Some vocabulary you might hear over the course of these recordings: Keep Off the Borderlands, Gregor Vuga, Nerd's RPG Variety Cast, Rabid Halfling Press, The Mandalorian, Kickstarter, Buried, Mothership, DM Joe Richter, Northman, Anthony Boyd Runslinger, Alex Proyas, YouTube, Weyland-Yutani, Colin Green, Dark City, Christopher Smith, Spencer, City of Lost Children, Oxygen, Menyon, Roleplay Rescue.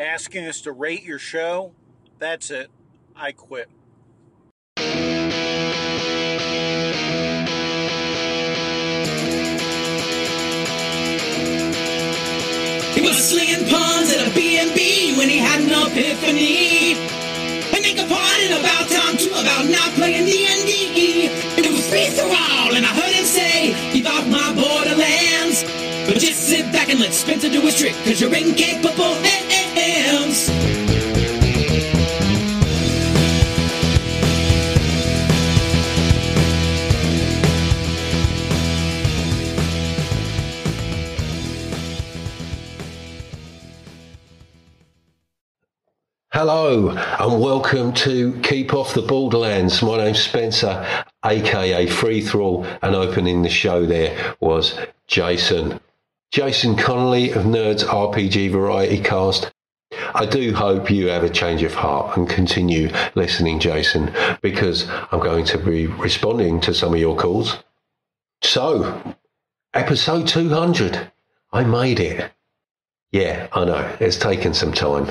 asking us to rate your show, that's it. I quit. He was slinging puns at a B&B when he had an epiphany. I make a part in about Tom too about not playing D&D. It was Free Thrall, and I heard him say, keep off my Borderlands. But just sit back and let Spencer do his trick, cause you're incapable hands. Hello and welcome to Keep Off the Borderlands. My name's Spencer, aka Free Thrall, and opening the show there was Jason Connolly of Nerd's RPG Variety Cast. I do hope you have a change of heart and continue listening, Jason, because I'm going to be responding to some of your calls. So, episode 200. I made it. Yeah, I know. It's taken some time.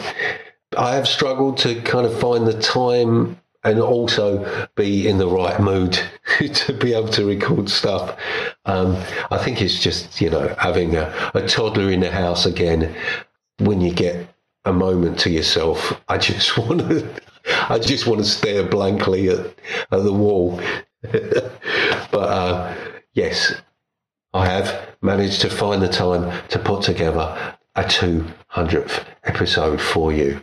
I have struggled to kind of find the time and also be in the right mood to be able to record stuff. I think it's just, you know, having a toddler in the house again. When you get a moment to yourself, I just want to stare blankly at the wall. But yes, I have managed to find the time to put together a 200th episode for you.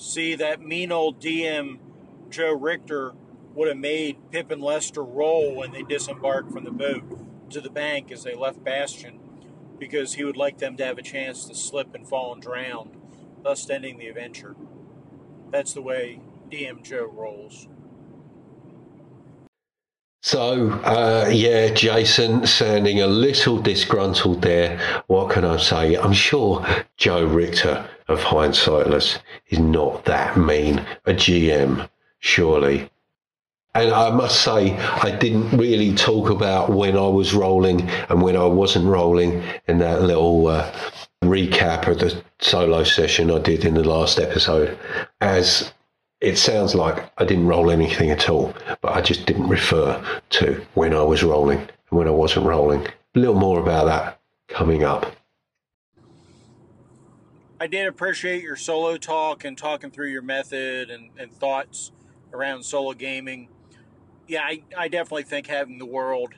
See, that mean old DM Joe Richter would have made Pip and Lester roll when they disembarked from the boat to the bank as they left Bastion, because he would like them to have a chance to slip and fall and drown, thus ending the adventure. That's the way DM Joe rolls. So, yeah, Jason sounding a little disgruntled there. What can I say? I'm sure Joe Richter of Hindsightless is not that mean a GM, surely. And I must say, I didn't really talk about when I was rolling and when I wasn't rolling in that little recap of the solo session I did in the last episode, as it sounds like I didn't roll anything at all, but I just didn't refer to when I was rolling and when I wasn't rolling. A little more about that coming up. I did appreciate your solo talk and talking through your method and thoughts around solo gaming. Yeah, I definitely think having the world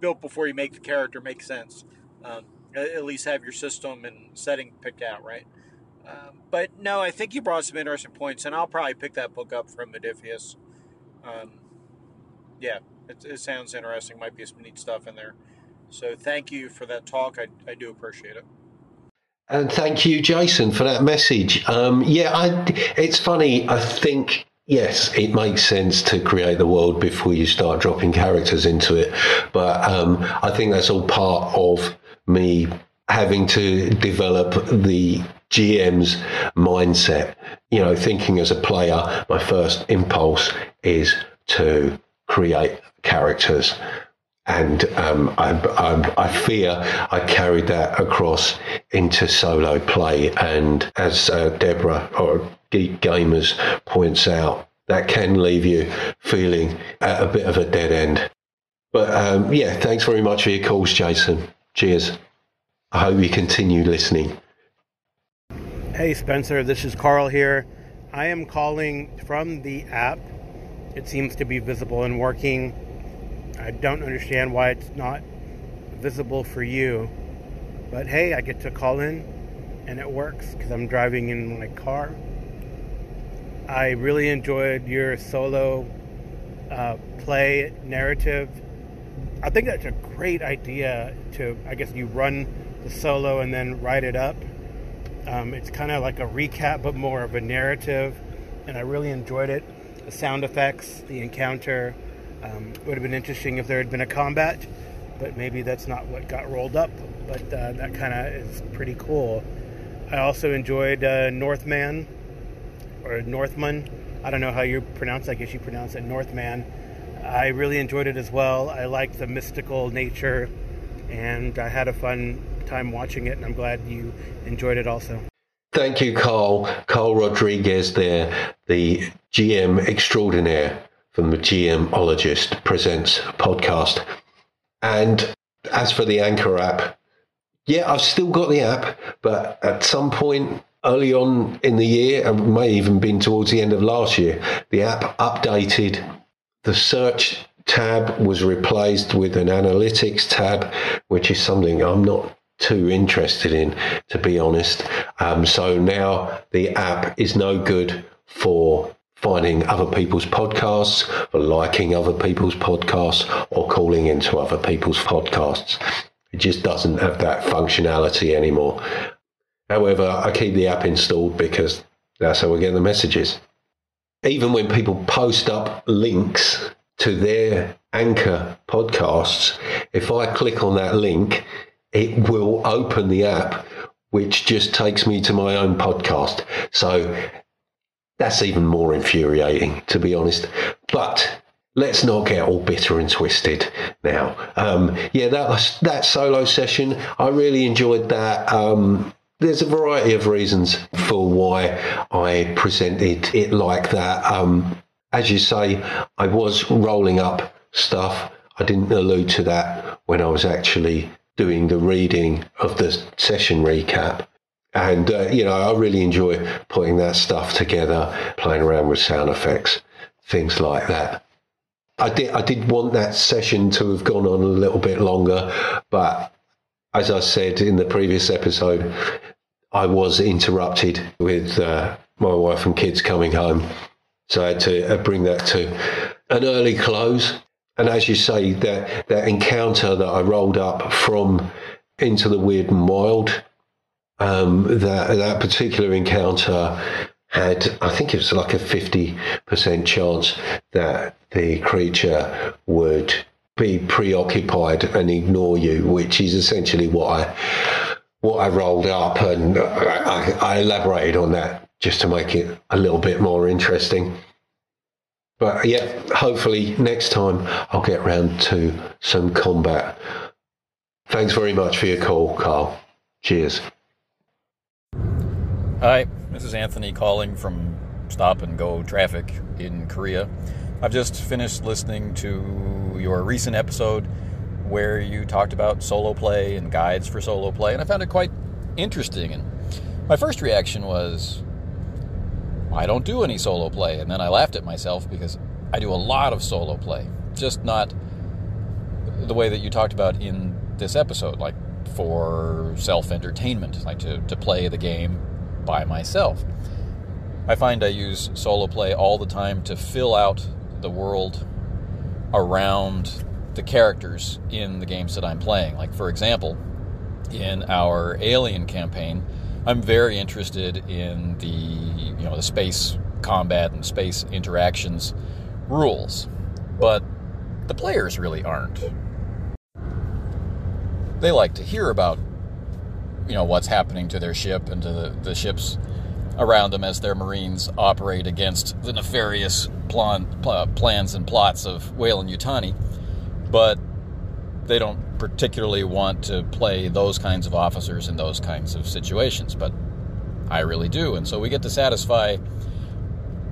built before you make the character makes sense. At least have your system and setting picked out, right? But no, I think you brought some interesting points, and I'll probably pick that book up from Modiphius. Yeah, it sounds interesting. Might be some neat stuff in there. So thank you for that talk. I do appreciate it. And thank you, Jason, for that message. It's funny. I think... yes, it makes sense to create the world before you start dropping characters into it. But I think that's all part of me having to develop the GM's mindset. You know, thinking as a player, my first impulse is to create characters. And I fear I carried that across into solo play. And as Deborah or Geek Gamers points out, that can leave you feeling at a bit of a dead end. But yeah, thanks very much for your calls, Jason. Cheers. I hope you continue listening. Hey, Spencer, this is Carl here. I am calling from the app. It seems to be visible and working. I don't understand why it's not visible for you, but hey, I get to call in and it works because I'm driving in my car. I really enjoyed your solo play narrative. I think that's a great idea to, I guess you run the solo and then write it up. It's kind of like a recap, but more of a narrative, and I really enjoyed it. The sound effects, the encounter. It would have been interesting if there had been a combat, but maybe that's not what got rolled up, but that kind of is pretty cool. I also enjoyed Northman. or Northman. I don't know how you pronounce it. I guess you pronounce it Northman. I really enjoyed it as well. I liked the mystical nature, and I had a fun time watching it, and I'm glad you enjoyed it also. Thank you, Carl. Carl Rodriguez there, the GM extraordinaire from the GMologist Presents podcast. And as for the Anchor app, yeah, I've still got the app, but at some point early on in the year, and it may even been towards the end of last year, the app updated. The search tab was replaced with an analytics tab, which is something I'm not too interested in, to be honest. So now the app is no good for finding other people's podcasts, for liking other people's podcasts, or calling into other people's podcasts. It just doesn't have that functionality anymore. However, I keep the app installed because that's how we get the messages. Even when people post up links to their Anchor podcasts, if I click on that link, it will open the app, which just takes me to my own podcast. So that's even more infuriating, to be honest. But let's not get all bitter and twisted now. That solo session, I really enjoyed that. There's a variety of reasons for why I presented it like that. As you say, I was rolling up stuff. I didn't allude to that when I was actually doing the reading of the session recap. And, I really enjoy putting that stuff together, playing around with sound effects, things like that. I did want that session to have gone on a little bit longer, but as I said in the previous episode, I was interrupted with my wife and kids coming home. So I had to bring that to an early close. And as you say, that encounter that I rolled up from Into the Weird and Wild, that particular encounter had, I think it was like a 50% chance that the creature would be preoccupied and ignore you, which is essentially what I rolled up, and I elaborated on that just to make it a little bit more interesting. But yeah, hopefully next time I'll get round to some combat. Thanks very much for your call, Carl. Cheers. Hi, this is Anthony calling from Stop and Go Traffic in Korea. I've just finished listening to your recent episode where you talked about solo play and guides for solo play, and I found it quite interesting. And my first reaction was, I don't do any solo play. And then I laughed at myself because I do a lot of solo play, just not the way that you talked about in this episode, like for self-entertainment, like to play the game by myself. I find I use solo play all the time to fill out the world around the characters in the games that I'm playing. Like, for example, in our Alien campaign, I'm very interested in the, the space combat and space interactions rules, but the players really aren't. They like to hear about, what's happening to their ship and to the ships around them as their Marines operate against the nefarious plans and plots of Weyland-Yutani, but they don't particularly want to play those kinds of officers in those kinds of situations, but I really do, and so we get to satisfy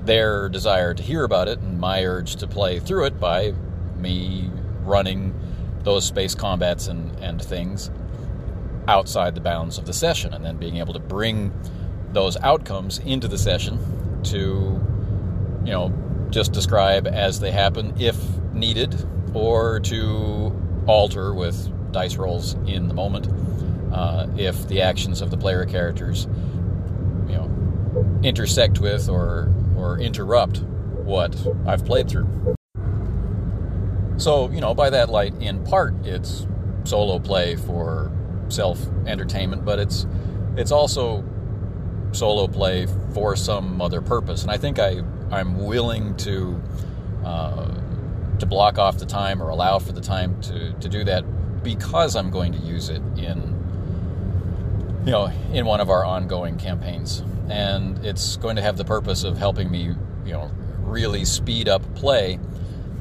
their desire to hear about it and my urge to play through it by me running those space combats and things outside the bounds of the session, and then being able to bring those outcomes into the session to, just describe as they happen if needed, or to alter with dice rolls in the moment if the actions of the player characters, intersect with or interrupt what I've played through. So, by that light, in part, it's solo play for self-entertainment, but it's also solo play for some other purpose, and I think I'm willing to block off the time or allow for the time to do that because I'm going to use it in one of our ongoing campaigns and it's going to have the purpose of helping me, you know, really speed up play,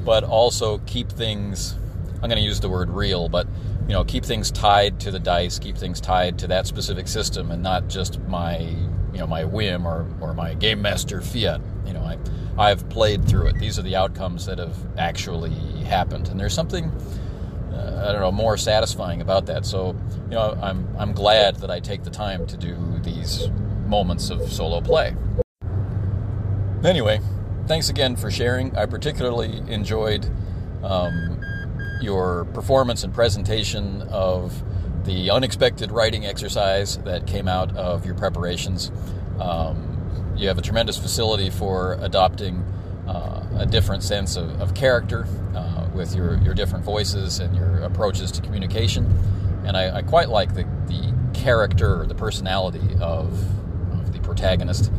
but also keep things, I'm going to use the word real, but, you know, keep things tied to the dice, keep things tied to that specific system, and not just my, you know, my whim or my game master fiat. You know, I've played through it. These are the outcomes that have actually happened, and there's something, I don't know, more satisfying about that. So, you know, I'm glad that I take the time to do these moments of solo play. Anyway, thanks again for sharing. I particularly enjoyed your performance and presentation of the unexpected writing exercise that came out of your preparations. You have a tremendous facility for adopting a different sense of character with your different voices and your approaches to communication. And I quite like the character, or the personality of the protagonist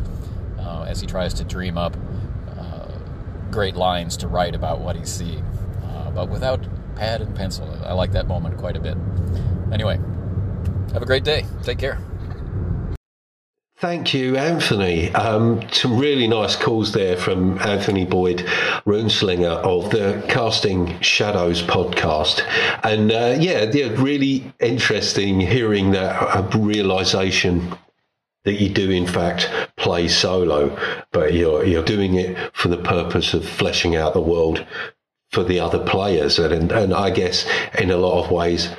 as he tries to dream up great lines to write about what he's seeing, but without pad and pencil. I like that moment quite a bit. Anyway, have a great day. Take care. Thank you, Anthony. Some really nice calls there from Anthony Boyd Runslinger of the Casting Shadows podcast. And really interesting hearing that realization that you do, in fact, play solo, but you're doing it for the purpose of fleshing out the world for the other players. And I guess in a lot of ways,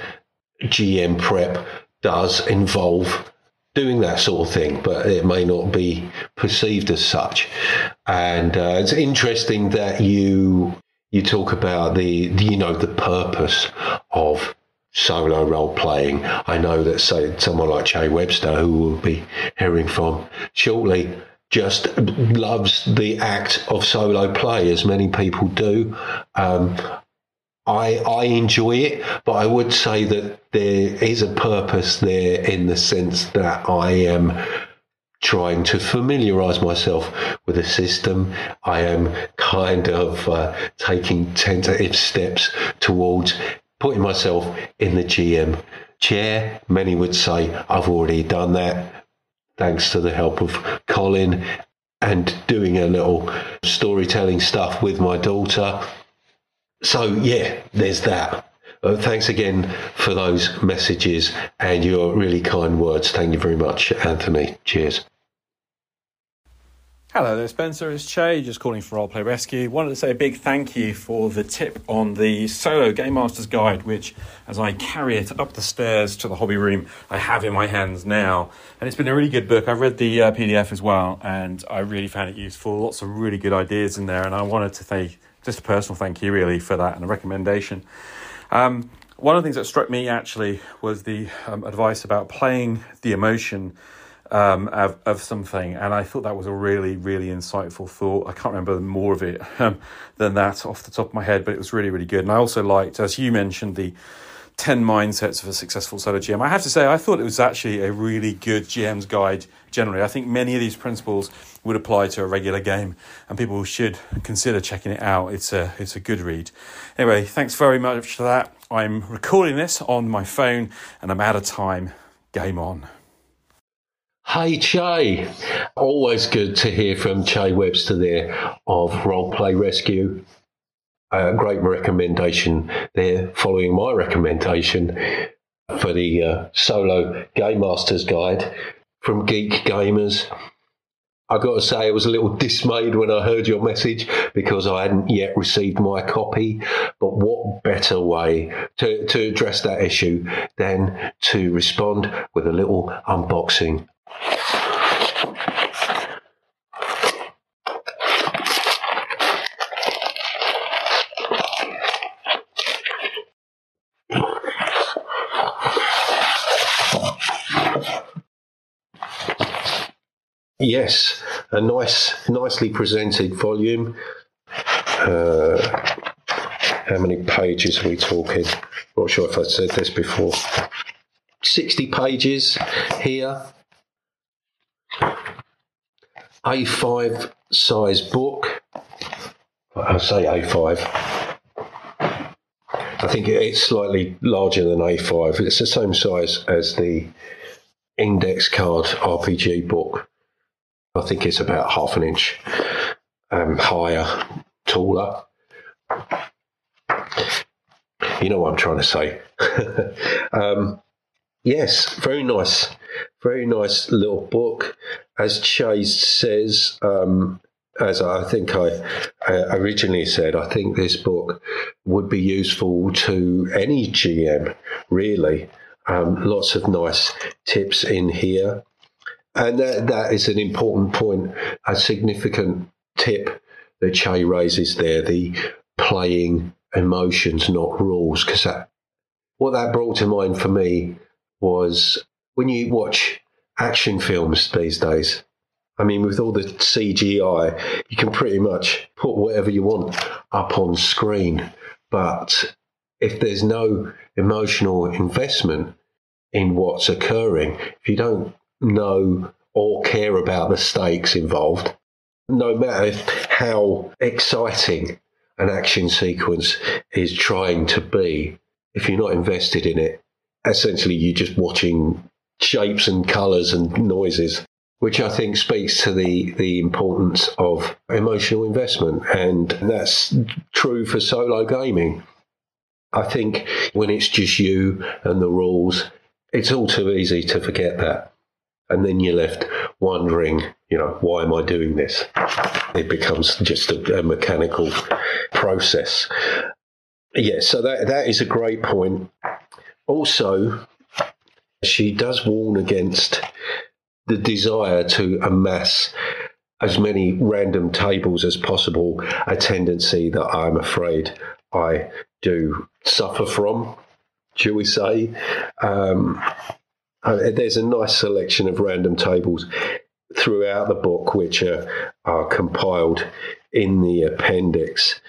GM prep does involve doing that sort of thing, but it may not be perceived as such. And it's interesting that you talk about the purpose of solo role playing. I know that, say, someone like Che Webster, who we'll be hearing from shortly, just loves the act of solo play, as many people do. I enjoy it, but I would say that there is a purpose there in the sense that I am trying to familiarise myself with a system. I am kind of taking tentative steps towards putting myself in the GM chair. Many would say I've already done that, thanks to the help of Colin and doing a little storytelling stuff with my daughter. So, yeah, there's that. Thanks again for those messages and your really kind words. Thank you very much, Anthony. Cheers. Hello there, Spencer. It's Che, just calling for Roleplay Rescue. Wanted to say a big thank you for the tip on the Solo Game Master's Guide, which, as I carry it up the stairs to the hobby room, I have in my hands now. And it's been a really good book. I've read the PDF as well, and I really found it useful. Lots of really good ideas in there, and I wanted to thank, just a personal thank you, really, for that and a recommendation. One of the things that struck me, actually, was the advice about playing the emotion of something. And I thought that was a really, really insightful thought. I can't remember more of it than that off the top of my head, but it was really, really good. And I also liked, as you mentioned, the 10 mindsets of a successful solo GM. I have to say, I thought it was actually a really good GM's guide generally. I think many of these principles would apply to a regular game, and people should consider checking it out. It's a good read. Anyway, thanks very much for that. I'm recording this on my phone, and I'm out of time. Game on. Hey, Che. Always good to hear from Che Webster there of Roleplay Rescue. A great recommendation there, following my recommendation for the Solo Game Master's Guide from Geek Gamers. I've got to say I was a little dismayed when I heard your message because I hadn't yet received my copy. But what better way to address that issue than to respond with a little unboxing. Yes, a nicely presented volume. How many pages are we talking? Not sure if I said this before. 60 pages here. A5 size book. I say A5. I think it's slightly larger than A5. It's the same size as the Index Card RPG book I think it's about half an inch higher, taller. You know what I'm trying to say. Yes, very nice. Very nice little book. As Chase says, as I think I originally said, I think this book would be useful to any GM, really. Lots of nice tips in here. And that is an important point, a significant tip that Che raises there, the playing emotions, not rules. Because what that brought to mind for me was when you watch action films these days, I mean, with all the CGI, you can pretty much put whatever you want up on screen. But if there's no emotional investment in what's occurring, if you don't know or care about the stakes involved, no matter how exciting an action sequence is trying to be, if you're not invested in it, essentially you're just watching shapes and colours and noises, which I think speaks to the importance of emotional investment. And that's true for solo gaming. I think when it's just you and the rules, it's all too easy to forget that. And then you're left wondering, you know, why am I doing this? It becomes just a mechanical process. Yeah, so that is a great point. Also, she does warn against the desire to amass as many random tables as possible, a tendency that I'm afraid I do suffer from, shall we say. There's a nice selection of random tables throughout the book, which are compiled in the appendix,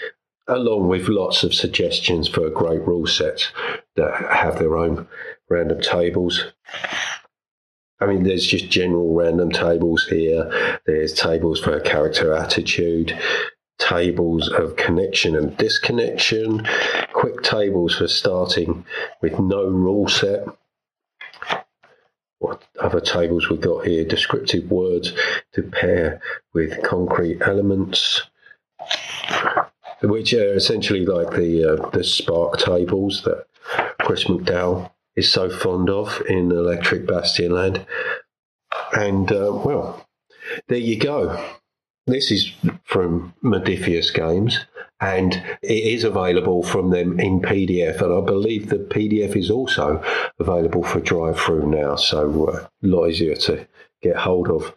along with lots of suggestions for great rule sets that have their own random tables. I mean, there's just general random tables here. There's tables for character attitude, tables of connection and disconnection, quick tables for starting with no rule set. What other tables we got here? Descriptive words to pair with concrete elements, which are essentially like the spark tables that Chris McDowell is so fond of in Electric Bastion Land. And, well, there you go. This is from Modiphius Games, and it is available from them in PDF, and I believe the PDF is also available for drive-through now, so a lot easier to get hold of.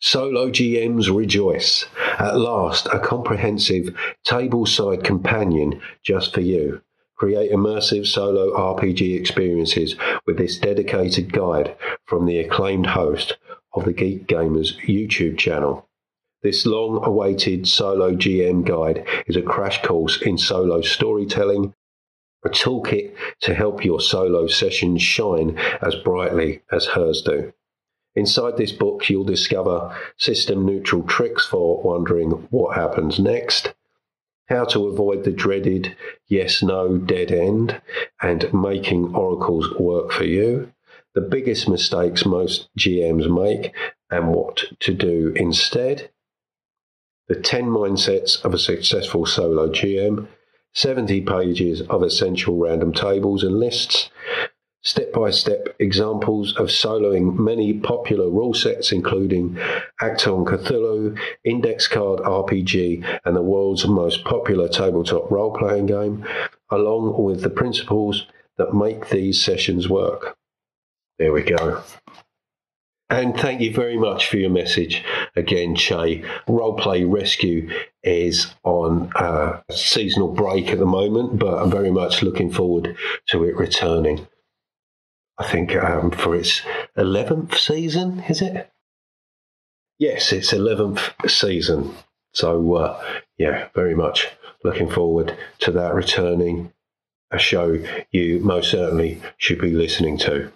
Solo GMs rejoice. At last, a comprehensive table-side companion just for you. Create immersive solo RPG experiences with this dedicated guide from the acclaimed host of the Geek Gamers YouTube channel. This long-awaited solo GM guide is a crash course in solo storytelling, a toolkit to help your solo sessions shine as brightly as hers do. Inside this book, you'll discover system-neutral tricks for wondering what happens next, how to avoid the dreaded yes-no dead end and making oracles work for you, the biggest mistakes most GMs make and what to do instead, the 10 mindsets of a successful solo GM, 70 pages of essential random tables and lists, step-by-step examples of soloing many popular rule sets, including Act on Cthulhu, Index Card RPG, and the world's most popular tabletop role-playing game, along with the principles that make these sessions work. There we go. And thank you very much for your message again, Che. Roleplay Rescue is on a seasonal break at the moment, but I'm very much looking forward to it returning. I think for its 11th season, is it? Yes, its 11th season. So, yeah, very much looking forward to that returning, a show you most certainly should be listening to.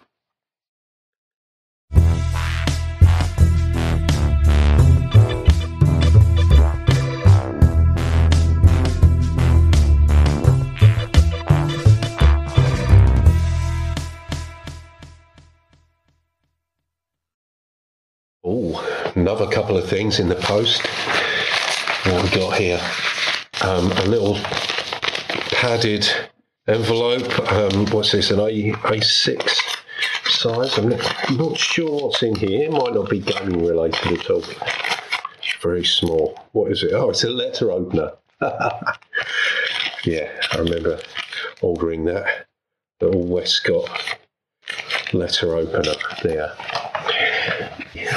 another couple of things in the post. What we got here? A little padded envelope. What's this? An A6 size. I'm not sure what's in here. It might not be gaming related at all. Very small. What is it? Oh, it's a letter opener. Yeah, I remember ordering that little Westcott letter opener there.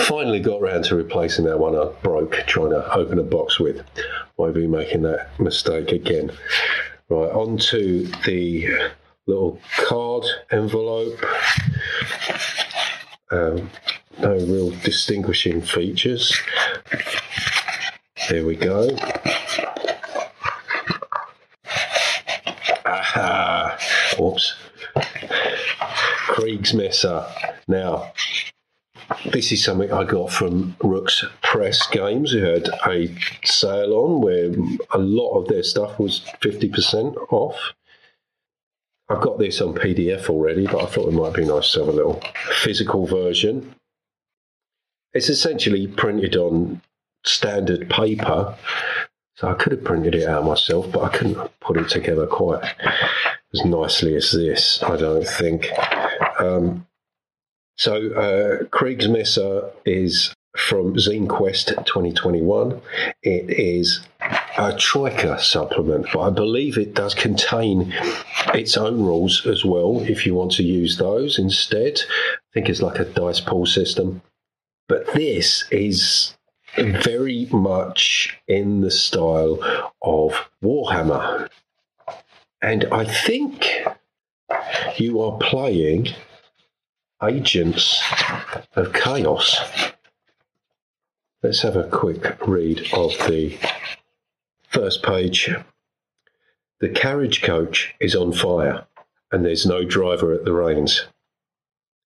Finally got around to replacing that one I broke trying to open a box with. Won't be making that mistake again. Right, on to the little card envelope. No real distinguishing features. There we go. Aha! Oops. Kriegsmesser. Now, this is something I got from Rook's Press Games, who had a sale on where a lot of their stuff was 50% off. I've got this on PDF already, but I thought it might be nice to have a little physical version. It's essentially printed on standard paper, so I could have printed it out myself, but I couldn't put it together quite as nicely as this, I don't think. Kriegsmesser is from ZineQuest 2021. It is a Troika supplement, but I believe it does contain its own rules as well, if you want to use those instead. I think it's like a dice pool system. But this is very much in the style of Warhammer. And I think you are playing Agents of Chaos. Let's have a quick read of the first page. The carriage coach is on fire, and there's no driver at the reins.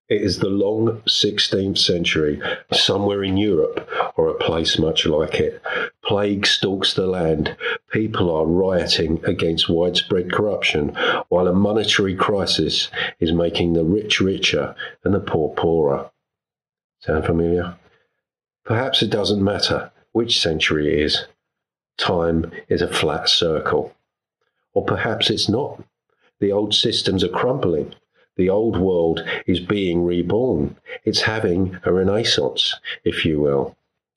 It is the long 16th century, somewhere in Europe, or a place much like it. Plague stalks the land. People are rioting against widespread corruption, while a monetary crisis is making the rich richer and the poor poorer. Sound familiar? Perhaps it doesn't matter which century it is. Time is a flat circle. Or perhaps it's not. The old systems are crumbling. The old world is being reborn. It's having a renaissance, if you will.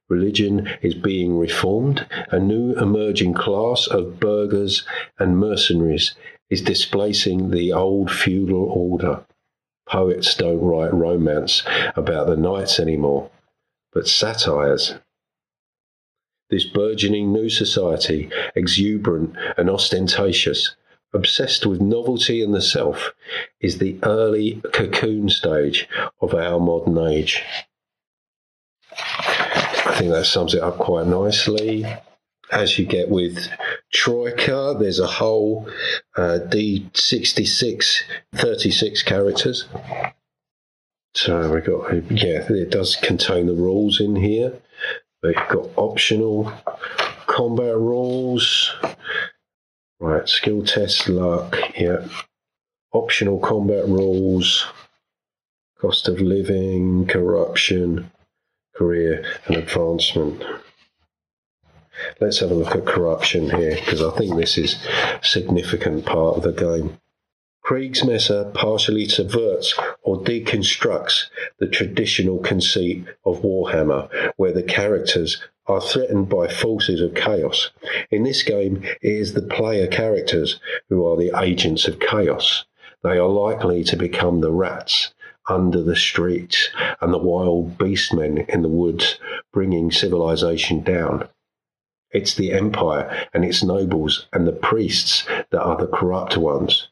Religion is being reformed. A new emerging class of burghers and mercenaries is displacing the old feudal order. Poets don't write romance about the knights anymore, but satires. This burgeoning new society, exuberant and ostentatious, obsessed with novelty and the self, is the early cocoon stage of our modern age. I think that sums it up quite nicely. As you get with Troika, there's a whole D66, 36 characters. So we got, yeah, it does contain the rules in here. We've got optional combat rules. Right, skill test, luck, yeah. Optional combat rules, cost of living, corruption, career and advancement. Let's have a look at corruption here, because I think this is a significant part of the game. Kriegsmesser partially subverts or deconstructs the traditional conceit of Warhammer, where the characters are threatened by forces of chaos. In this game, it is the player characters who are the agents of chaos. They are likely to become the rats under the streets and the wild beastmen in the woods, bringing civilization down. It's the empire and its nobles and the priests that are the corrupt ones.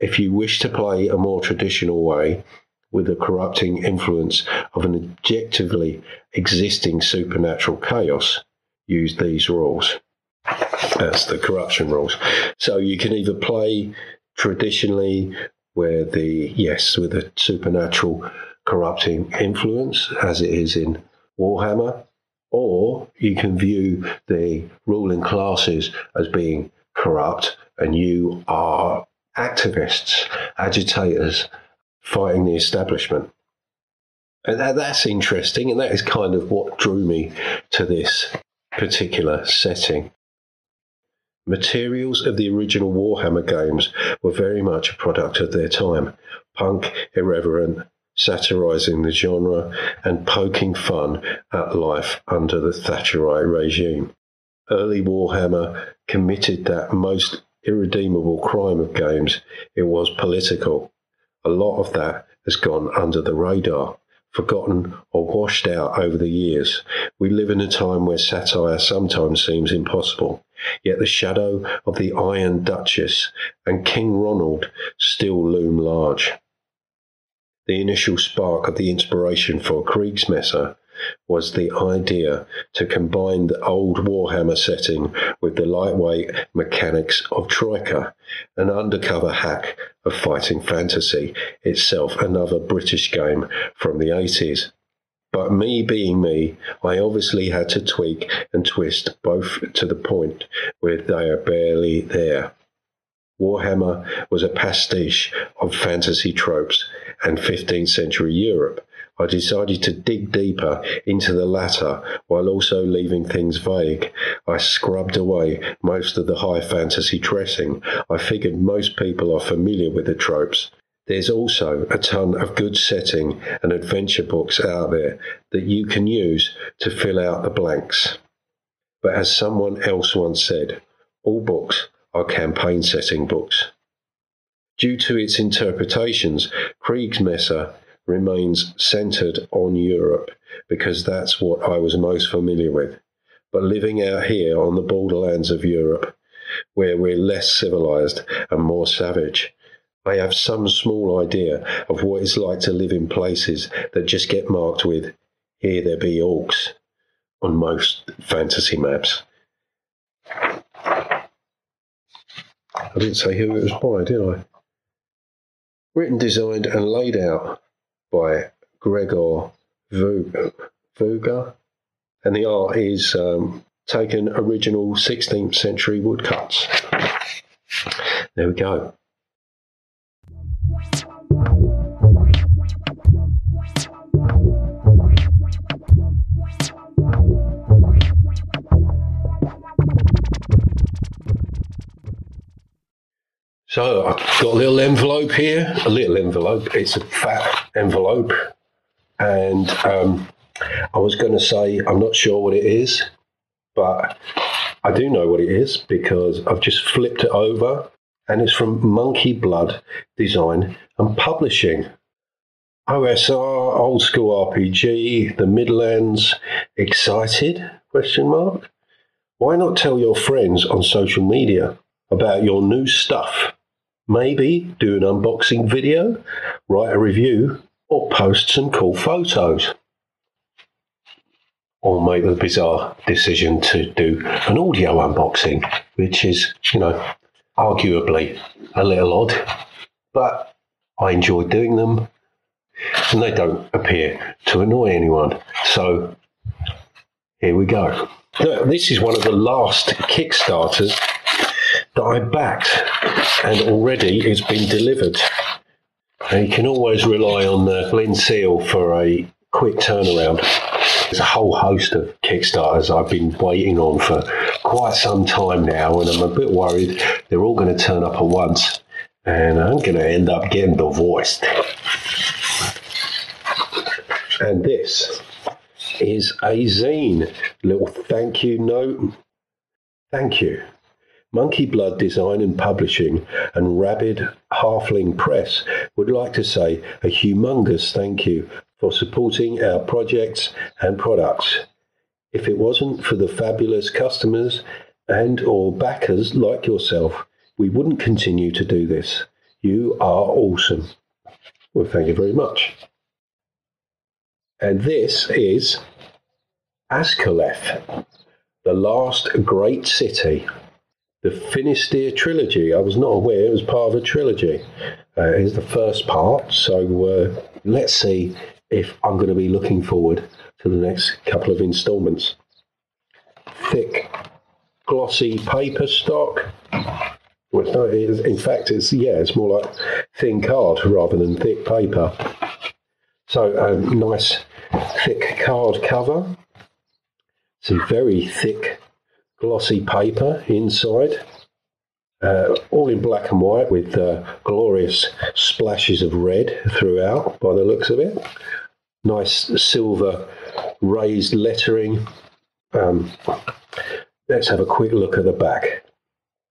If you wish to play a more traditional way, with the corrupting influence of an objectively existing supernatural chaos, use these rules. That's the corruption rules. So you can either play traditionally where the, yes, with a supernatural corrupting influence, as it is in Warhammer, or you can view the ruling classes as being corrupt and you are activists, agitators, fighting the establishment. And that's interesting, and that is kind of what drew me to this particular setting. Materials of the original Warhammer games were very much a product of their time. Punk, irreverent, satirising the genre and poking fun at life under the Thatcherite regime. Early Warhammer committed that most irredeemable crime of games. It was political. A lot of that has gone under the radar, forgotten or washed out over the years. We live in a time where satire sometimes seems impossible, yet the shadow of the Iron Duchess and King Ronald still loom large. The initial spark of the inspiration for Kriegsmesser was the idea to combine the old Warhammer setting with the lightweight mechanics of Troika, an undercover hack of fighting fantasy, itself another British game from the 80s. But me being me, I obviously had to tweak and twist both to the point where they are barely there. Warhammer was a pastiche of fantasy tropes and 15th century Europe. I decided to dig deeper into the latter while also leaving things vague. I scrubbed away most of the high fantasy dressing. I figured most people are familiar with the tropes. There's also a ton of good setting and adventure books out there that you can use to fill out the blanks. But as someone else once said, all books are campaign setting books. Due to its interpretations, Kriegsmesser remains centred on Europe because that's what I was most familiar with. But living out here on the borderlands of Europe, where we're less civilised and more savage, I have some small idea of what it's like to live in places that just get marked with, here there be orcs, on most fantasy maps. I didn't say who it was by, did I? Written, designed and laid out by Gregor Vuga, and the art is taken original 16th century woodcuts. There we go. So I've got a little envelope here, it's a fat envelope, and I was going to say I'm not sure what it is, but I do know what it is because I've just flipped it over, and it's from Monkeyblood Design and Publishing. OSR, old school RPG, the Midlands, excited? Question mark. Why not tell your friends on social media about your new stuff? Maybe do an unboxing video, write a review, or post some cool photos. Or make the bizarre decision to do an audio unboxing, which is, you know, arguably a little odd. But I enjoy doing them, and they don't appear to annoy anyone. So here we go. Now, this is one of the last Kickstarters that I backed, and already it's been delivered. And you can always rely on the Lynn Seal for a quick turnaround. There's a whole host of Kickstarters I've been waiting on for quite some time now, and I'm a bit worried they're all going to turn up at once, and I'm going to end up getting divorced. And this is a zine, little thank you note. Thank you. Monkeyblood Design and Publishing and Rabid Halfling Press would like to say a humongous thank you for supporting our projects and products. If it wasn't for the fabulous customers and or backers like yourself, we wouldn't continue to do this. You are awesome. Well, thank you very much. And this is Ascoleth, the last great city. The Finisterre trilogy. I was not aware it was part of a trilogy. Here's the first part, so let's see if I'm going to be looking forward to the next couple of instalments. Thick, glossy paper stock. Well, no, in fact, it's more like thin card rather than thick paper. So a nice thick card cover, some very thick glossy paper inside, all in black and white with glorious splashes of red throughout by the looks of it. Nice silver raised lettering. Let's have a quick look at the back.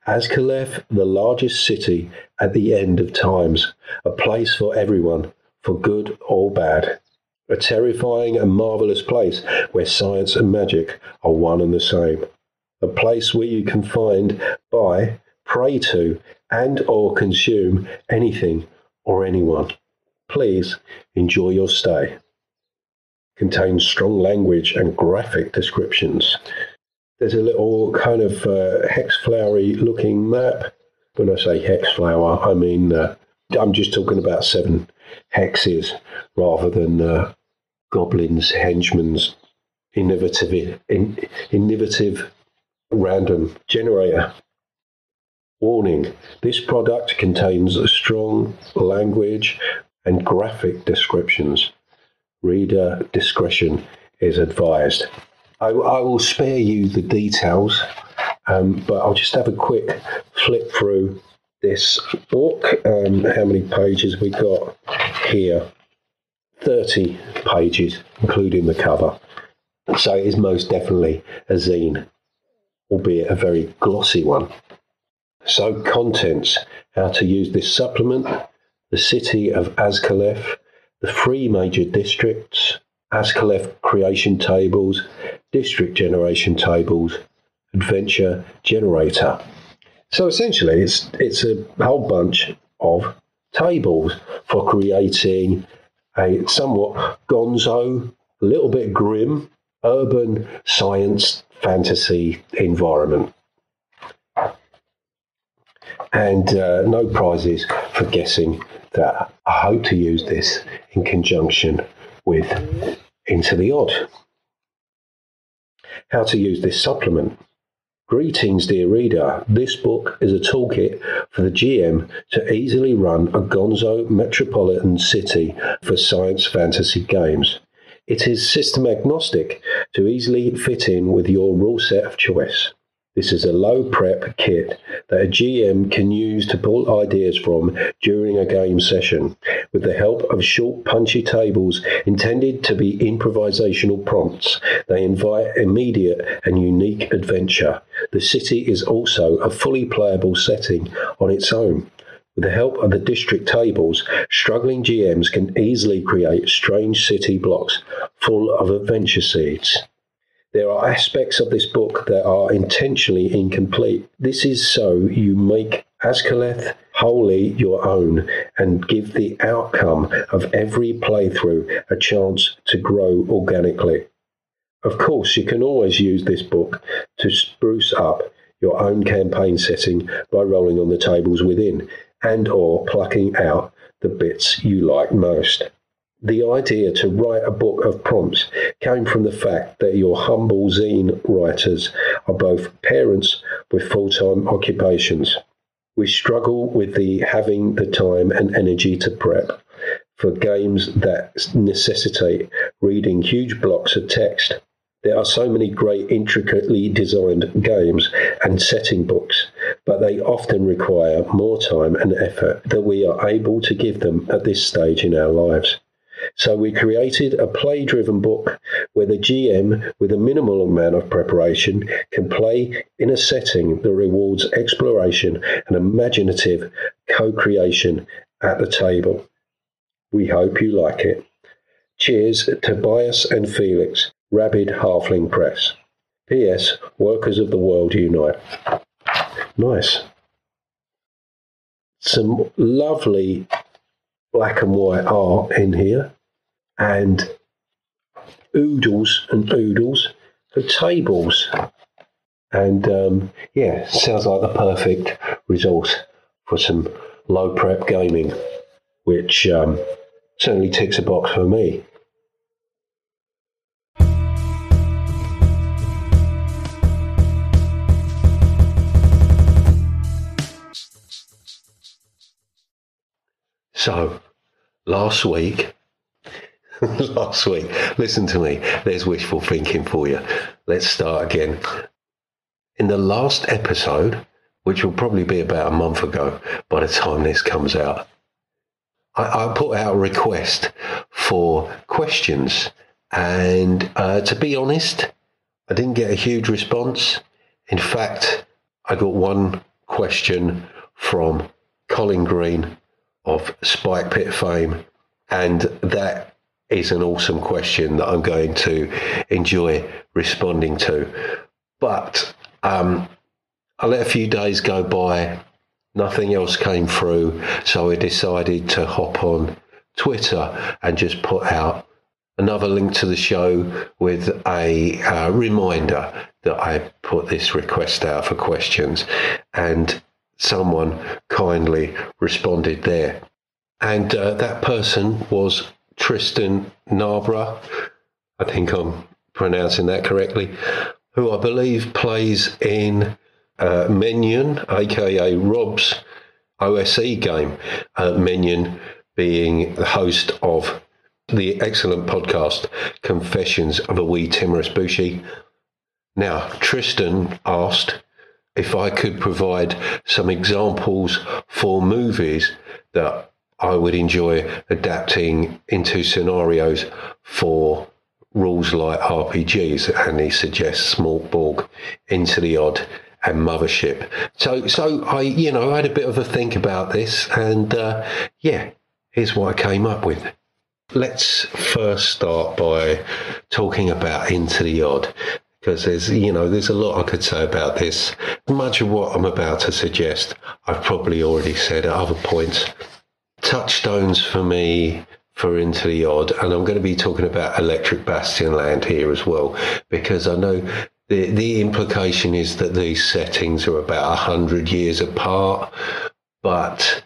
Ascoleth, the largest city at the end of times, a place for everyone, for good or bad. A terrifying and marvellous place where science and magic are one and the same. A place where you can find, buy, pray to, and or consume anything or anyone. Please enjoy your stay. Contains strong language and graphic descriptions. There's a little kind of hexflowery looking map. When I say hexflower, I mean I'm just talking about 7 hexes rather than goblins, henchmen's, innovative random generator. Warning, this product contains strong language and graphic descriptions. Reader discretion is advised. I will spare you the details, but I'll just have a quick flip through this book. How many pages we got here? 30 pages, including the cover. So it is most definitely a zine, albeit a very glossy one. So contents, how to use this supplement, the city of Ascoleth, the 3 major districts, Ascoleth creation tables, district generation tables, adventure generator. So essentially it's a whole bunch of tables for creating a somewhat gonzo, a little bit grim, urban science fantasy environment. And no prizes for guessing that. I hope to use this in conjunction with Into the Odd. How to use this supplement. Greetings, dear reader. This book is a toolkit for the GM to easily run a gonzo metropolitan city for science fantasy games. It is system agnostic to easily fit in with your rule set of choice. This is a low-prep kit that a GM can use to pull ideas from during a game session with the help of short, punchy tables intended to be improvisational prompts. They invite immediate and unique adventure. The city is also a fully playable setting on its own. With the help of the district tables, struggling GMs can easily create strange city blocks full of adventure seeds. There are aspects of this book that are intentionally incomplete. This is so you make Ascoleth wholly your own and give the outcome of every playthrough a chance to grow organically. Of course, you can always use this book to spruce up your own campaign setting by rolling on the tables within and or plucking out the bits you like most. The idea to write a book of prompts came from the fact that your humble zine writers are both parents with full-time occupations. We struggle with having the time and energy to prep for games that necessitate reading huge blocks of text. There are so many great, intricately designed games and setting books, but they often require more time and effort than we are able to give them at this stage in our lives. So we created a play-driven book where the GM, with a minimal amount of preparation, can play in a setting that rewards exploration and imaginative co-creation at the table. We hope you like it. Cheers, Tobias and Felix, Rabid Halfling Press. P.S. Workers of the World Unite. Nice. Some lovely black and white art in here, and oodles and oodles of tables. And yeah, sounds like the perfect resource for some low prep gaming, which certainly ticks a box for me. So, last week, last week. Listen to me. There's wishful thinking for you. Let's start again. In the last episode, which will probably be about a month ago by the time this comes out, I put out a request for questions. And to be honest, I didn't get a huge response. In fact, I got one question from Colin Green of Spike Pit fame, and that is an awesome question that I'm going to enjoy responding to. But I let a few days go by, nothing else came through, so I decided to hop on Twitter and just put out another link to the show with a reminder that I put this request out for questions, and someone kindly responded there. And that person was Tristan Narborough, I think I'm pronouncing that correctly, who I believe plays in Menyon, aka Rob's OSE game, Menyon being the host of the excellent podcast Confessions of a Wee Timorous Bushy. Now, Tristan asked if I could provide some examples for movies that I would enjoy adapting into scenarios for rules like RPGs, and he suggests Morkborg, Into the Odd, and Mothership. So I, you know, I had a bit of a think about this, and here's what I came up with. Let's first start by talking about Into the Odd, because there's a lot I could say about this. Much of what I'm about to suggest, I've probably already said at other points. Touchstones for me for Into the Odd, and I'm going to be talking about Electric Bastion Land here as well, because I know the implication is that these settings are about 100 years apart, but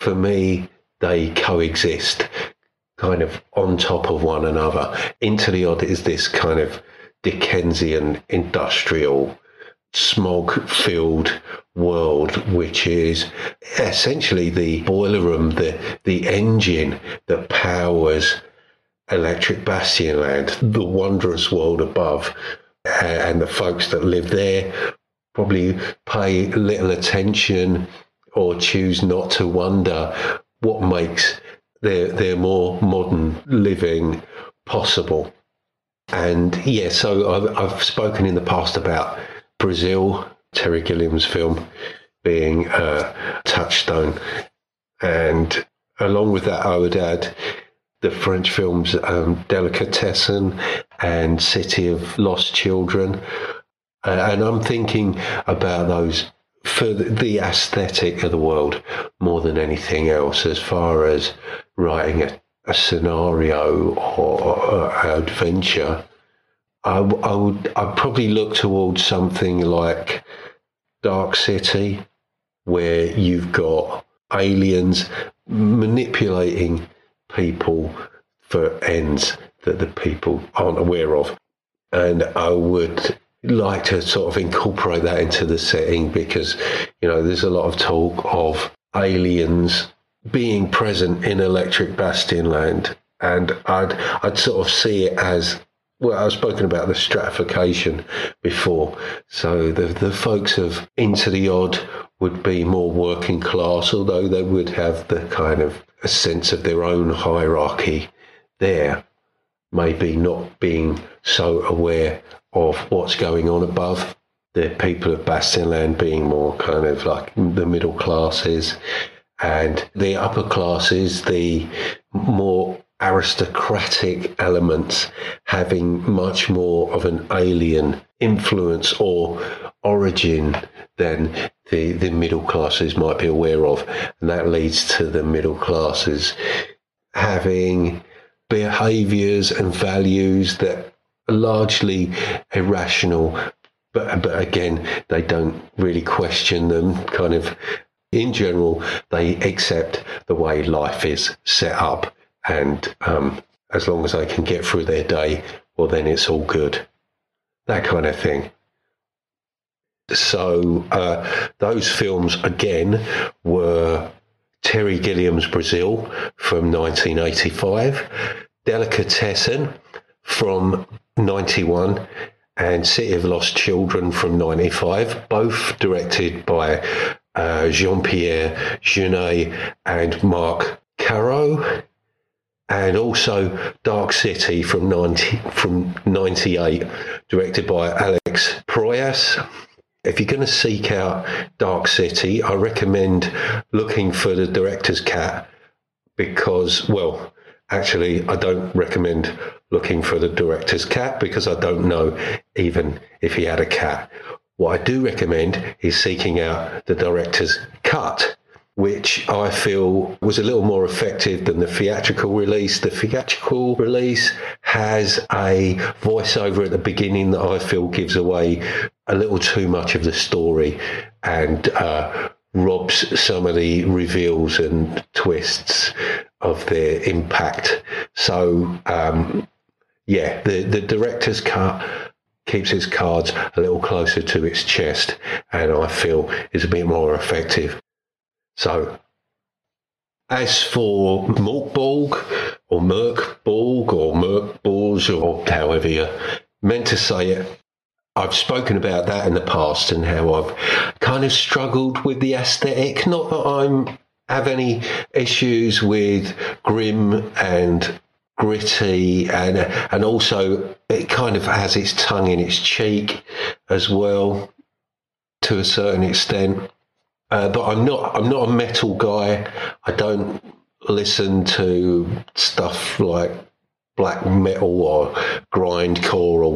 for me, they coexist kind of on top of one another. Into the Odd is this kind of Dickensian industrial smog-filled world, which is essentially the boiler room, the engine that powers Electric Bastion Land, the wondrous world above, and the folks that live there probably pay little attention or choose not to wonder what makes their more modern living possible. And so I've spoken in the past about Brazil, Terry Gilliam's film, being a touchstone. And along with that, I would add the French films Delicatessen and City of Lost Children. And I'm thinking about those for the aesthetic of the world more than anything else, as far as writing a scenario or an adventure. I'd probably look towards something like Dark City, where you've got aliens manipulating people for ends that the people aren't aware of. And I would like to sort of incorporate that into the setting, because, there's a lot of talk of aliens being present in Electric Bastion Land, and I'd sort of see it as, well, I've spoken about the stratification before, so the folks of Into the Odd would be more working class, although they would have the kind of a sense of their own hierarchy there, maybe not being so aware of what's going on above, the people of Bastion Land being more kind of like the middle classes, and the upper classes, the more aristocratic elements, having much more of an alien influence or origin than the middle classes might be aware of. And that leads to the middle classes having behaviours and values that are largely irrational, but again, they don't really question them, kind of. In general, they accept the way life is set up, and as long as they can get through their day, well, then it's all good. That kind of thing. So those films, again, were Terry Gilliam's Brazil from 1985, Delicatessen from 91 and City of Lost Children from 95, both directed by Jean-Pierre Jeunet and Marc Caro, and also Dark City from 98, directed by Alex Proyas. If you're going to seek out Dark City, I recommend looking for the director's cut because, well, actually, I don't recommend looking for the director's cut because I don't know even if he had a cut. What I do recommend is seeking out the director's cut, which I feel was a little more effective than the theatrical release. The theatrical release has a voiceover at the beginning that I feel gives away a little too much of the story and robs some of the reveals and twists of their impact. So, the director's cut keeps its cards a little closer to its chest and I feel is a bit more effective. So, as for Morkborg, or however you're meant to say it, I've spoken about that in the past and how I've kind of struggled with the aesthetic. Not that I have any issues with grim and gritty, and also it kind of has its tongue in its cheek as well to a certain extent. But I'm not a metal guy. I don't listen to stuff like black metal or grindcore or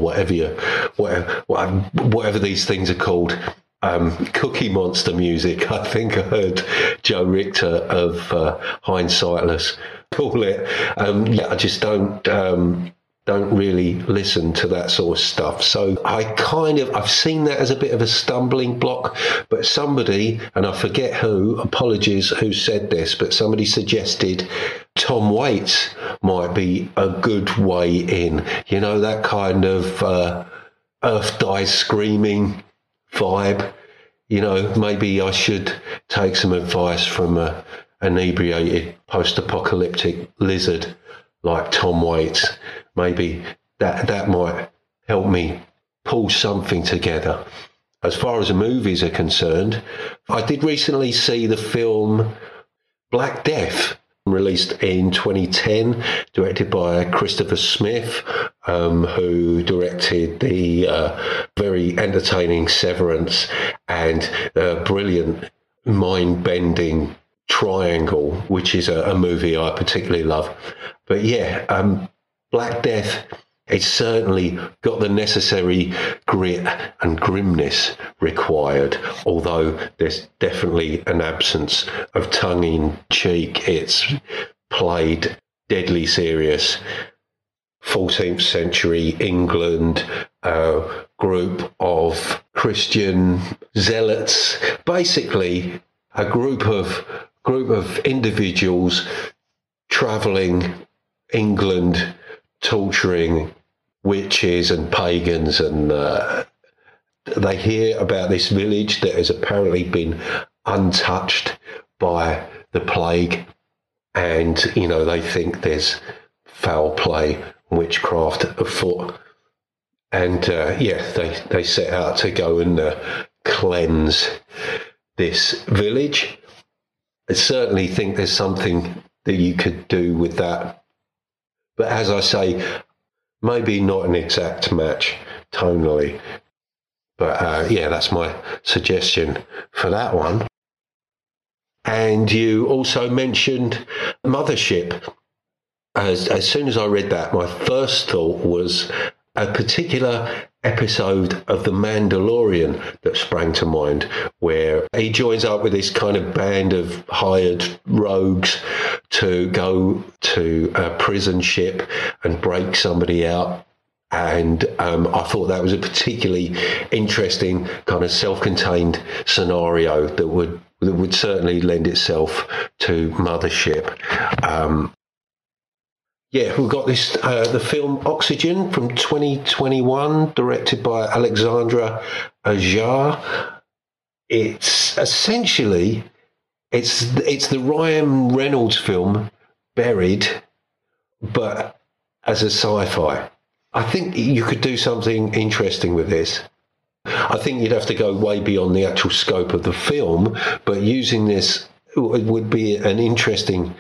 whatever these things are called. Cookie Monster music. I think I heard Joe Richter of Hindsightless call it. I just don't really listen to that sort of stuff. So I've seen that as a bit of a stumbling block, but somebody, and I forget who, apologies who said this, but somebody suggested Tom Waits might be a good way in. You know, that kind of Earth Dies Screaming vibe. You know, maybe I should take some advice from an inebriated post-apocalyptic lizard like Tom Waits. Maybe that might help me pull something together. As far as the movies are concerned, I did recently see the film Black Death, released in 2010, directed by Christopher Smith, who directed the very entertaining Severance and brilliant, mind-bending Triangle, which is a movie I particularly love. But Black Death, it's certainly got the necessary grit and grimness required, although there's definitely an absence of tongue-in-cheek. It's played deadly serious. 14th century England, a group of Christian zealots, basically a group of individuals travelling England, torturing witches and pagans, and they hear about this village that has apparently been untouched by the plague, and you know, they think there's foul play, witchcraft afoot, and they set out to go and cleanse this village. I certainly think there's something that you could do with that. But as I say, maybe not an exact match tonally. But that's my suggestion for that one. And you also mentioned Mothership. As soon as I read that, my first thought was a particular episode of The Mandalorian that sprang to mind, where he joins up with this kind of band of hired rogues to go to a prison ship and break somebody out. And I thought that was a particularly interesting kind of self-contained scenario that would certainly lend itself to Mothership. We've got this, the film Oxygen from 2021, directed by Alexandra Ajar. It's essentially, it's the Ryan Reynolds film Buried, but as a sci-fi. I think you could do something interesting with this. I think you'd have to go way beyond the actual scope of the film, but using this would be an interesting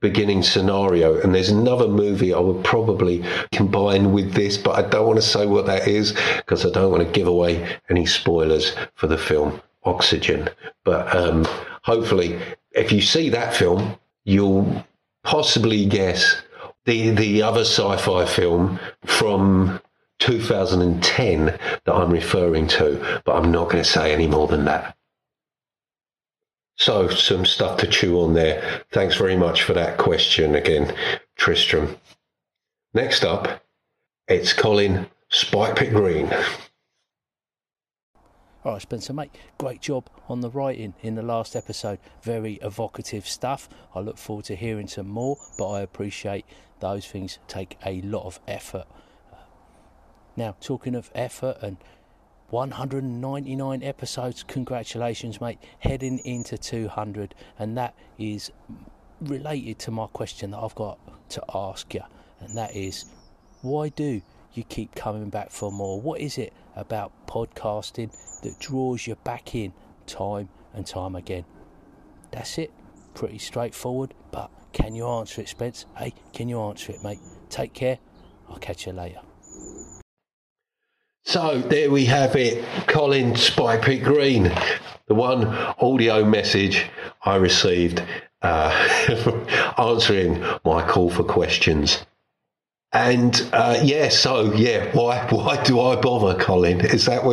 beginning scenario. And there's another movie I would probably combine with this, but I don't want to say what that is because I don't want to give away any spoilers for the film Oxygen. But hopefully, if you see that film, you'll possibly guess the other sci-fi film from 2010 that I'm referring to, but I'm not going to say any more than that. So, some stuff to chew on there. Thanks very much for that question again, Tristram. Next up, it's Colin Spike Pit Green. All right, Spencer, mate, great job on the writing in the last episode. Very evocative stuff. I look forward to hearing some more, but I appreciate those things take a lot of effort. Now, talking of effort and 199 episodes, congratulations, mate, heading into 200, and that is related to my question that I've got to ask you, and that is, why do you keep coming back for more? What is it about podcasting that draws you back in time and time again? That's it. Pretty straightforward, but can you answer it, Spence? Hey, can you answer it, mate? Take care. I'll catch you later. So there we have it, Colin Spike Pit Green, the one audio message I received answering my call for questions. And why do I bother, Colin? Is that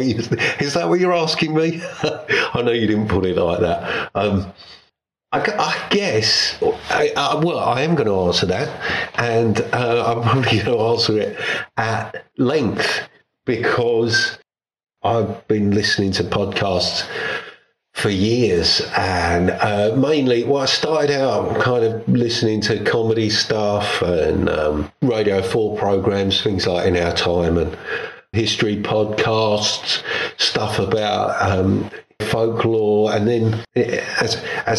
what you're asking me? I know you didn't put it like that. I am going to answer that, and I'm probably going to answer it at length, because I've been listening to podcasts for years, and I started out kind of listening to comedy stuff and Radio 4 programs, things like In Our Time and history podcasts, stuff about folklore. And then as I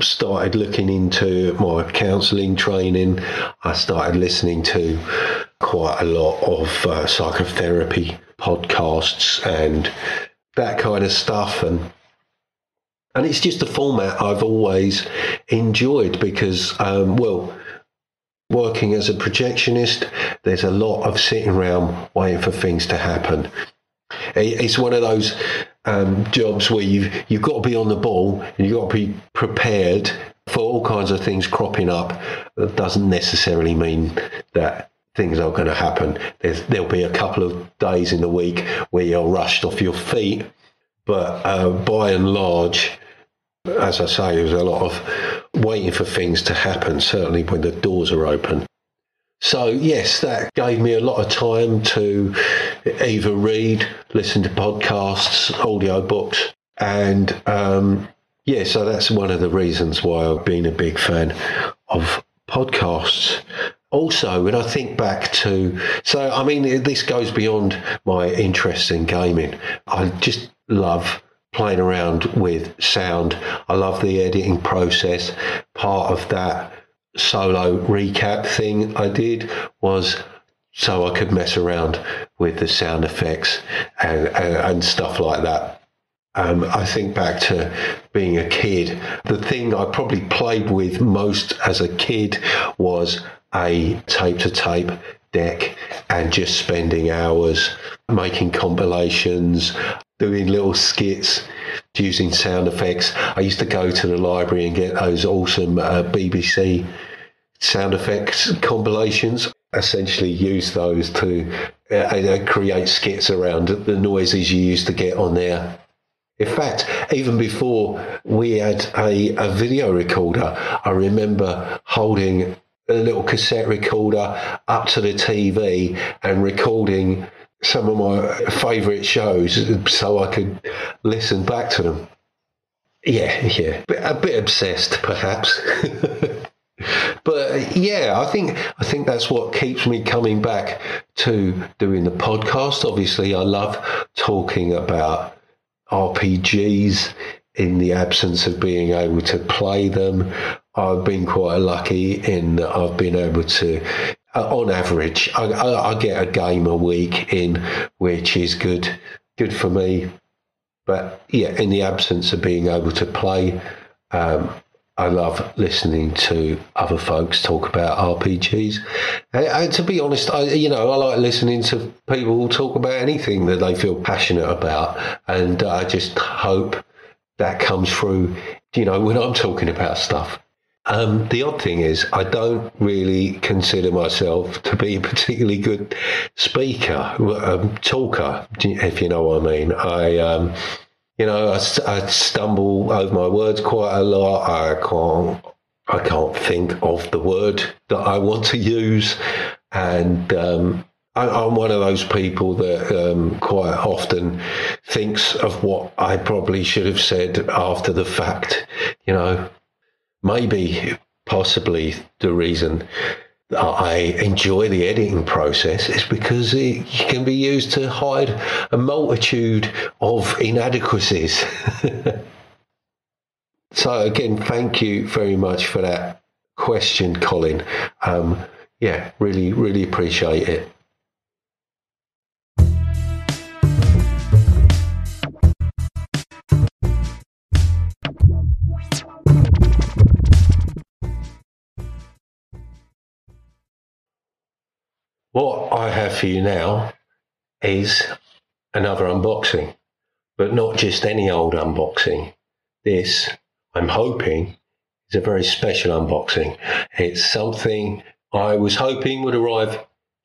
started looking into my counselling training, I started listening to quite a lot of psychotherapy podcasts and that kind of stuff. And it's just a format I've always enjoyed because, working as a projectionist, there's a lot of sitting around waiting for things to happen. It's one of those jobs where you've got to be on the ball and you've got to be prepared for all kinds of things cropping up. That doesn't necessarily mean that things are going to happen. There'll be a couple of days in the week where you're rushed off your feet. But by and large, as I say, there's a lot of waiting for things to happen, certainly when the doors are open. So, yes, that gave me a lot of time to either read, listen to podcasts, audio books. And, so that's one of the reasons why I've been a big fan of podcasts. Also, when I think back to... So, I mean, this goes beyond my interest in gaming. I just love playing around with sound. I love the editing process. Part of that solo recap thing I did was so I could mess around with the sound effects and stuff like that. I think back to being a kid. The thing I probably played with most as a kid was a tape-to-tape deck and just spending hours making compilations, doing little skits, using sound effects. I used to go to the library and get those awesome BBC sound effects compilations, essentially use those to create skits around the noises you used to get on there. In fact, even before we had a video recorder, I remember holding a little cassette recorder up to the TV and recording some of my favourite shows so I could listen back to them. Yeah. A bit obsessed, perhaps. But, yeah, I think that's what keeps me coming back to doing the podcast. Obviously, I love talking about RPGs in the absence of being able to play them. I've been quite lucky in that I've been able to on average, I get a game a week in, which is good for me. But yeah, in the absence of being able to play, I love listening to other folks talk about RPGs. And to be honest, I like listening to people who talk about anything that they feel passionate about. And I just hope that comes through, when I'm talking about stuff. The odd thing is, I don't really consider myself to be a particularly good speaker, talker, if you know what I mean. I stumble over my words quite a lot. I can't think of the word that I want to use. And I'm one of those people that quite often thinks of what I probably should have said after the fact. Maybe, possibly, the reason that I enjoy the editing process is because it can be used to hide a multitude of inadequacies. So again, thank you very much for that question, Colin. Really, really appreciate it. What I have for you now is another unboxing, but not just any old unboxing. This, I'm hoping, is a very special unboxing. It's something I was hoping would arrive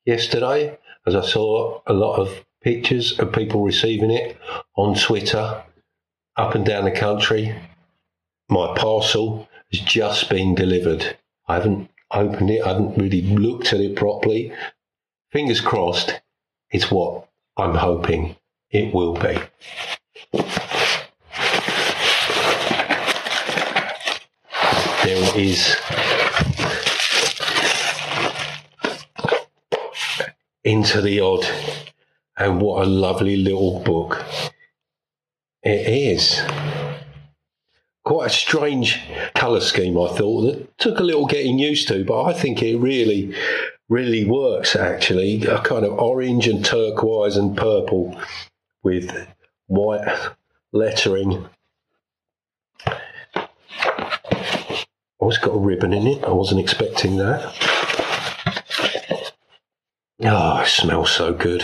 yesterday, as I saw a lot of pictures of people receiving it on Twitter, up and down the country. My parcel has just been delivered. I haven't opened it, I haven't really looked at it properly. Fingers crossed, it's what I'm hoping it will be. There is Into the Odd, and what a lovely little book it is. Quite a strange colour scheme, I thought, that took a little getting used to, but I think it really works, actually. A kind of orange and turquoise and purple with white lettering. Oh, it's got a ribbon in it. I wasn't expecting that. Oh, it smells so good.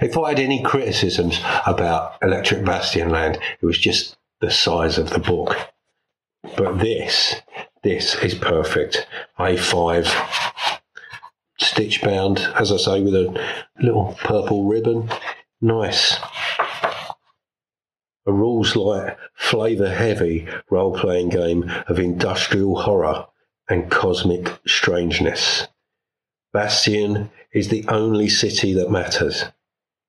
If I had any criticisms about Electric Bastion Land, it was just the size of the book. But this is perfect. A5 stitch bound, as I say, with a little purple ribbon. Nice. A rules-light, flavour-heavy role-playing game of industrial horror and cosmic strangeness. Bastion is the only city that matters.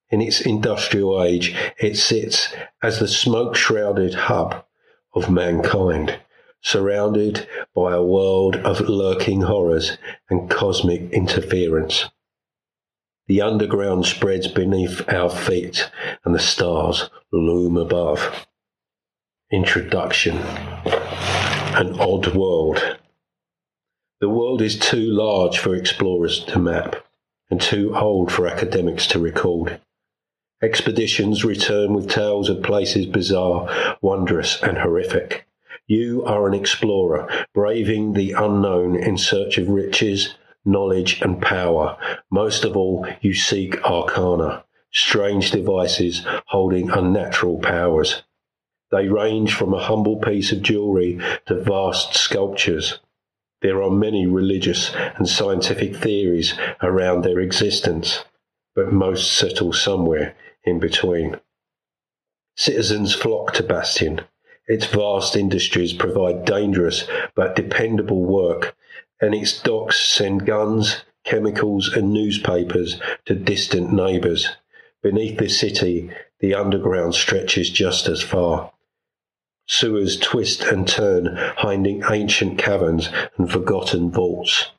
In its industrial age, it sits as the smoke-shrouded hub of mankind, surrounded by a world of lurking horrors and cosmic interference. The underground spreads beneath our feet, and the stars loom above. Introduction. An odd world. The world is too large for explorers to map, and too old for academics to record. Expeditions return with tales of places bizarre, wondrous, and horrific. You are an explorer, braving the unknown in search of riches, knowledge, and power. Most of all, you seek arcana, strange devices holding unnatural powers. They range from a humble piece of jewelry to vast sculptures. There are many religious and scientific theories around their existence, but most settle somewhere in between. Citizens flock to Bastion. Its vast industries provide dangerous but dependable work, and its docks send guns, chemicals, and newspapers to distant neighbours. Beneath the city, the underground stretches just as far. Sewers twist and turn, hiding ancient caverns and forgotten vaults.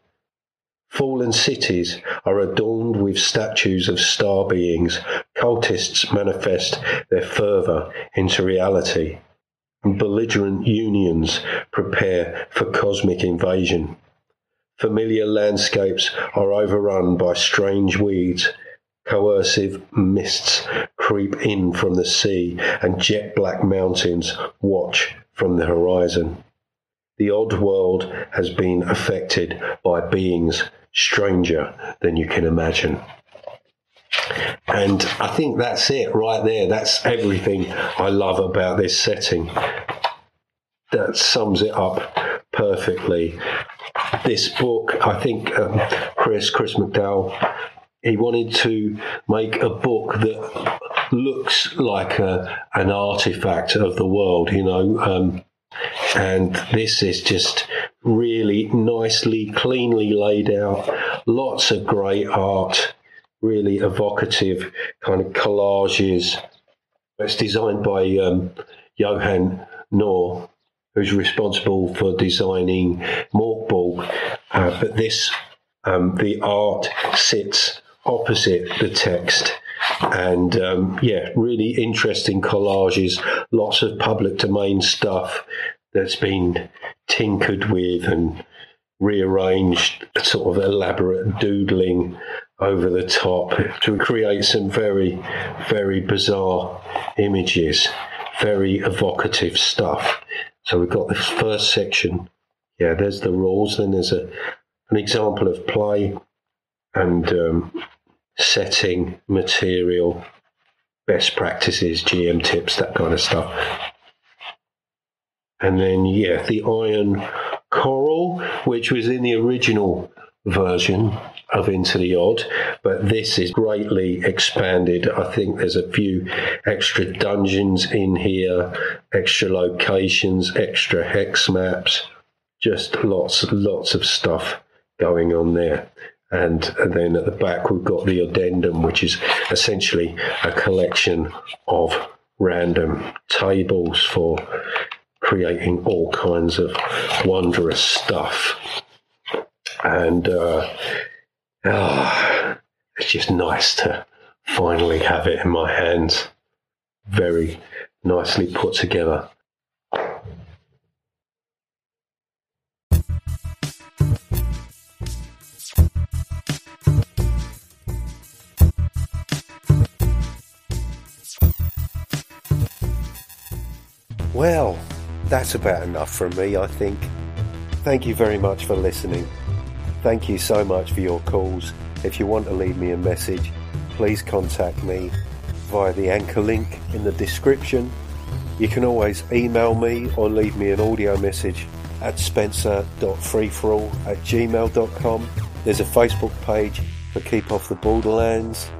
Fallen cities are adorned with statues of star beings. Cultists manifest their fervour into reality, and belligerent unions prepare for cosmic invasion. Familiar landscapes are overrun by strange weeds. Coercive mists creep in from the sea, and jet-black mountains watch from the horizon. The odd world has been affected by beings stranger than you can imagine. And I think that's it right there. That's everything I love about this setting. That sums it up perfectly. This book, I think Chris McDowell, he wanted to make a book that looks like an artifact of the world, you know. And this is just really nicely, cleanly laid out. Lots of great art, really evocative kind of collages. It's designed by Johan Knorr, who's responsible for designing Morkborg. But this, the art sits opposite the text. And, really interesting collages, lots of public domain stuff that's been tinkered with and rearranged, sort of elaborate doodling over the top to create some very, very bizarre images, very evocative stuff. So we've got this first section. Yeah, there's the rules. Then there's an example of play and setting, material, best practices, GM tips, that kind of stuff. And then, yeah, the iron coral, which was in the original version of Into the Odd, but this is greatly expanded. I think there's a few extra dungeons in here, extra locations, extra hex maps, just lots of stuff going on there. And then at the back, we've got the addendum, which is essentially a collection of random tables for creating all kinds of wondrous stuff. And it's just nice to finally have it in my hands. Very nicely put together. Well, that's about enough from me, I think. Thank you very much for listening. Thank you so much for your calls. If you want to leave me a message, please contact me via the Anchor link in the description. You can always email me or leave me an audio message at spencer.freeforall@gmail.com. There's a Facebook page for Keep Off the Borderlands.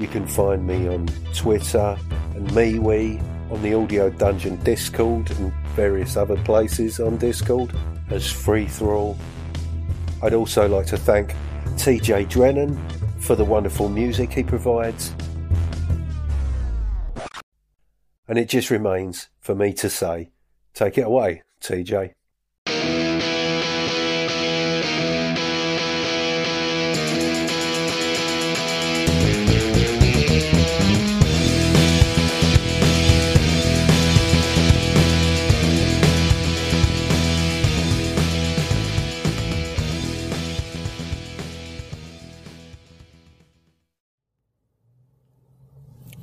You can find me on Twitter and MeWe, on the Audio Dungeon Discord and various other places on Discord as Free Thrall. I'd also like to thank TJ Drennan for the wonderful music he provides. And it just remains for me to say, take it away, TJ.